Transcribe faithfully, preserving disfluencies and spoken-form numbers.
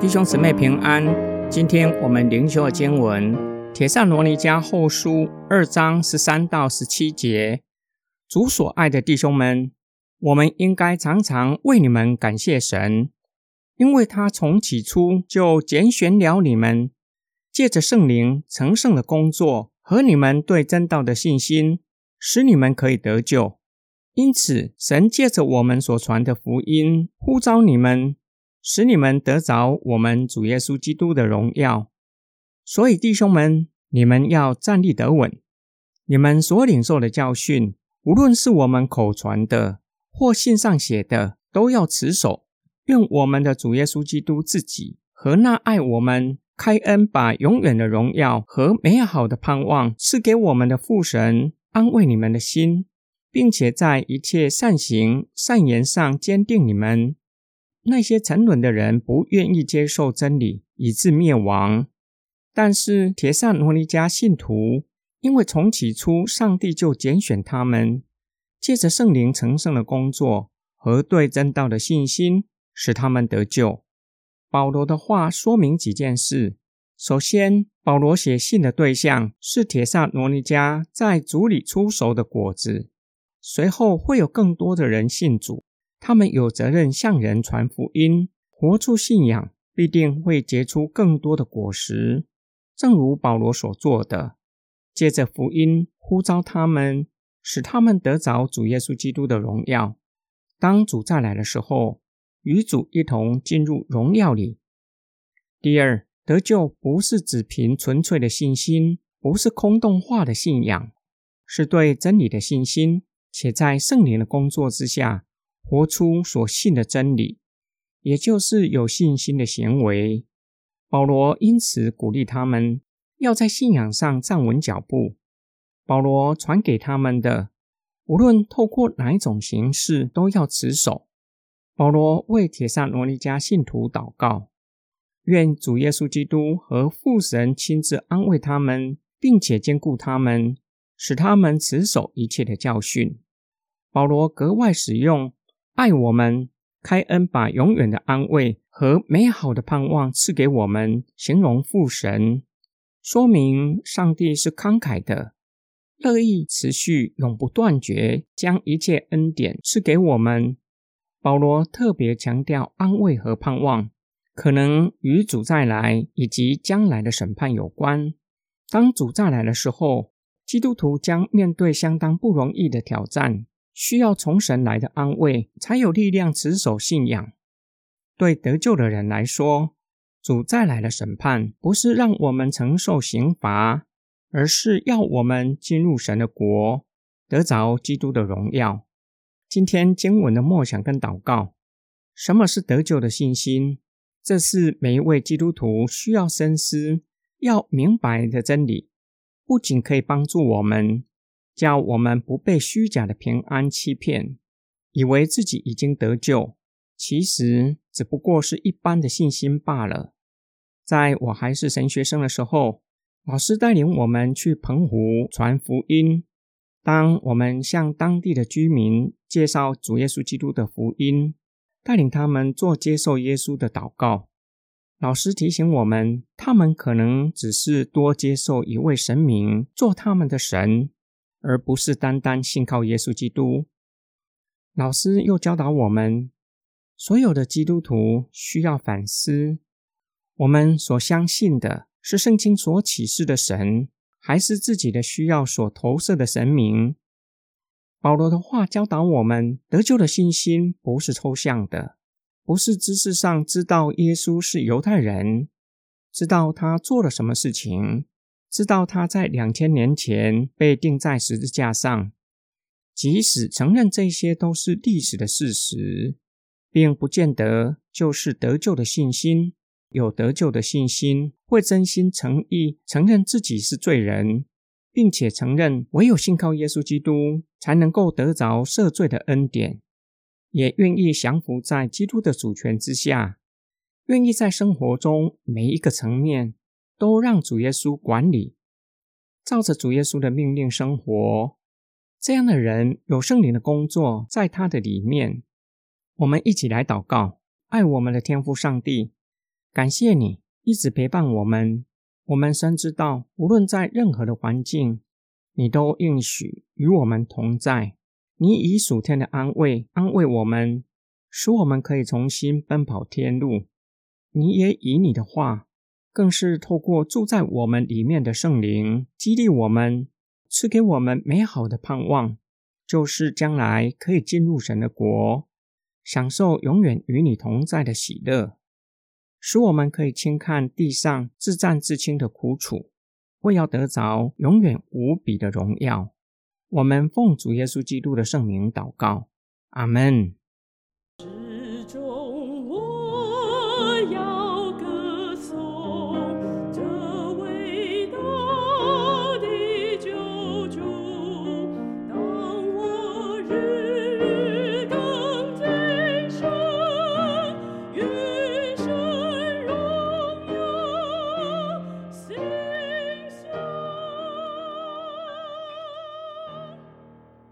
弟兄姊妹平安，今天我们灵修的经文《帖撒罗尼迦后书》二章十三到十七节。主所爱的弟兄们，我们应该常常为你们感谢神，因为他从起初就拣选了你们，借着圣灵成圣的工作和你们对真道的信心，使你们可以得救。因此，神借着我们所传的福音，呼召你们，使你们得着我们主耶稣基督的荣耀。所以弟兄们，你们要站立得稳。你们所领受的教训，无论是我们口传的或信上写的，都要持守。愿我们的主耶稣基督自己和那爱我们、开恩把永远的荣耀和美好的盼望赐给我们的父神，安慰你们的心，并且在一切善行善言上坚定你们。那些沉沦的人不愿意接受真理，以致灭亡。但是帖撒罗尼迦信徒，因为从起初上帝就拣选他们，借着圣灵成圣的工作和对真道的信心，使他们得救。保罗的话说明几件事。首先，保罗写信的对象是帖撒罗尼迦在主里初熟的果子，随后会有更多的人信主。他们有责任向人传福音，活出信仰，必定会结出更多的果实，正如保罗所做的，借着福音呼召他们，使他们得着主耶稣基督的荣耀。当主再来的时候，与主一同进入荣耀里。第二，得救不是只凭纯粹的信心，不是空洞化的信仰，是对真理的信心，且在圣灵的工作之下活出所信的真理，也就是有信心的行为。保罗因此鼓励他们要在信仰上站稳脚步。保罗传给他们的，无论透过哪一种形式，都要持守。保罗为帖撒罗尼迦信徒祷告，愿主耶稣基督和父神亲自安慰他们，并且坚固他们，使他们持守一切的教训。保罗格外使用爱我们、开恩把永远的安慰和美好的盼望赐给我们，形容父神，说明上帝是慷慨的，乐意持续永不断绝，将一切恩典赐给我们。保罗特别强调安慰和盼望，可能与主再来以及将来的审判有关。当主再来的时候，基督徒将面对相当不容易的挑战，需要从神来的安慰，才有力量持守信仰。对得救的人来说，主再来的审判不是让我们承受刑罚，而是要我们进入神的国，得着基督的荣耀。今天经文的默想跟祷告，什么是得救的信心？这是每一位基督徒需要深思、要明白的真理，不仅可以帮助我们，叫我们不被虚假的平安欺骗，以为自己已经得救，其实只不过是一般的信心罢了。在我还是神学生的时候，老师带领我们去澎湖传福音。当我们向当地的居民介绍主耶稣基督的福音，带领他们做接受耶稣的祷告，老师提醒我们，他们可能只是多接受一位神明做他们的神，而不是单单信靠耶稣基督。老师又教导我们，所有的基督徒需要反思，我们所相信的是圣经所启示的神，还是自己的需要所投射的神明。保罗的话教导我们，得救的信心不是抽象的，不是知识上知道耶稣是犹太人，知道他做了什么事情，知道他在两千年前被钉在十字架上，即使承认这些都是历史的事实，并不见得就是得救的信心。有得救的信心，会真心诚意承认自己是罪人，并且承认唯有信靠耶稣基督才能够得着赦罪的恩典，也愿意降服在基督的主权之下，愿意在生活中每一个层面都让主耶稣管理，照着主耶稣的命令生活，这样的人有圣灵的工作在他的里面。我们一起来祷告。爱我们的天父上帝，感谢你一直陪伴我们。我们深知道无论在任何的环境，你都应许与我们同在。你以属天的安慰安慰我们，使我们可以重新奔跑天路。你也以你的话，更是透过住在我们里面的圣灵激励我们，赐给我们美好的盼望，就是将来可以进入神的国，享受永远与你同在的喜乐，使我们可以轻看地上自战自轻的苦楚，为要得着永远无比的荣耀。我们奉主耶稣基督的圣名祷告，阿们。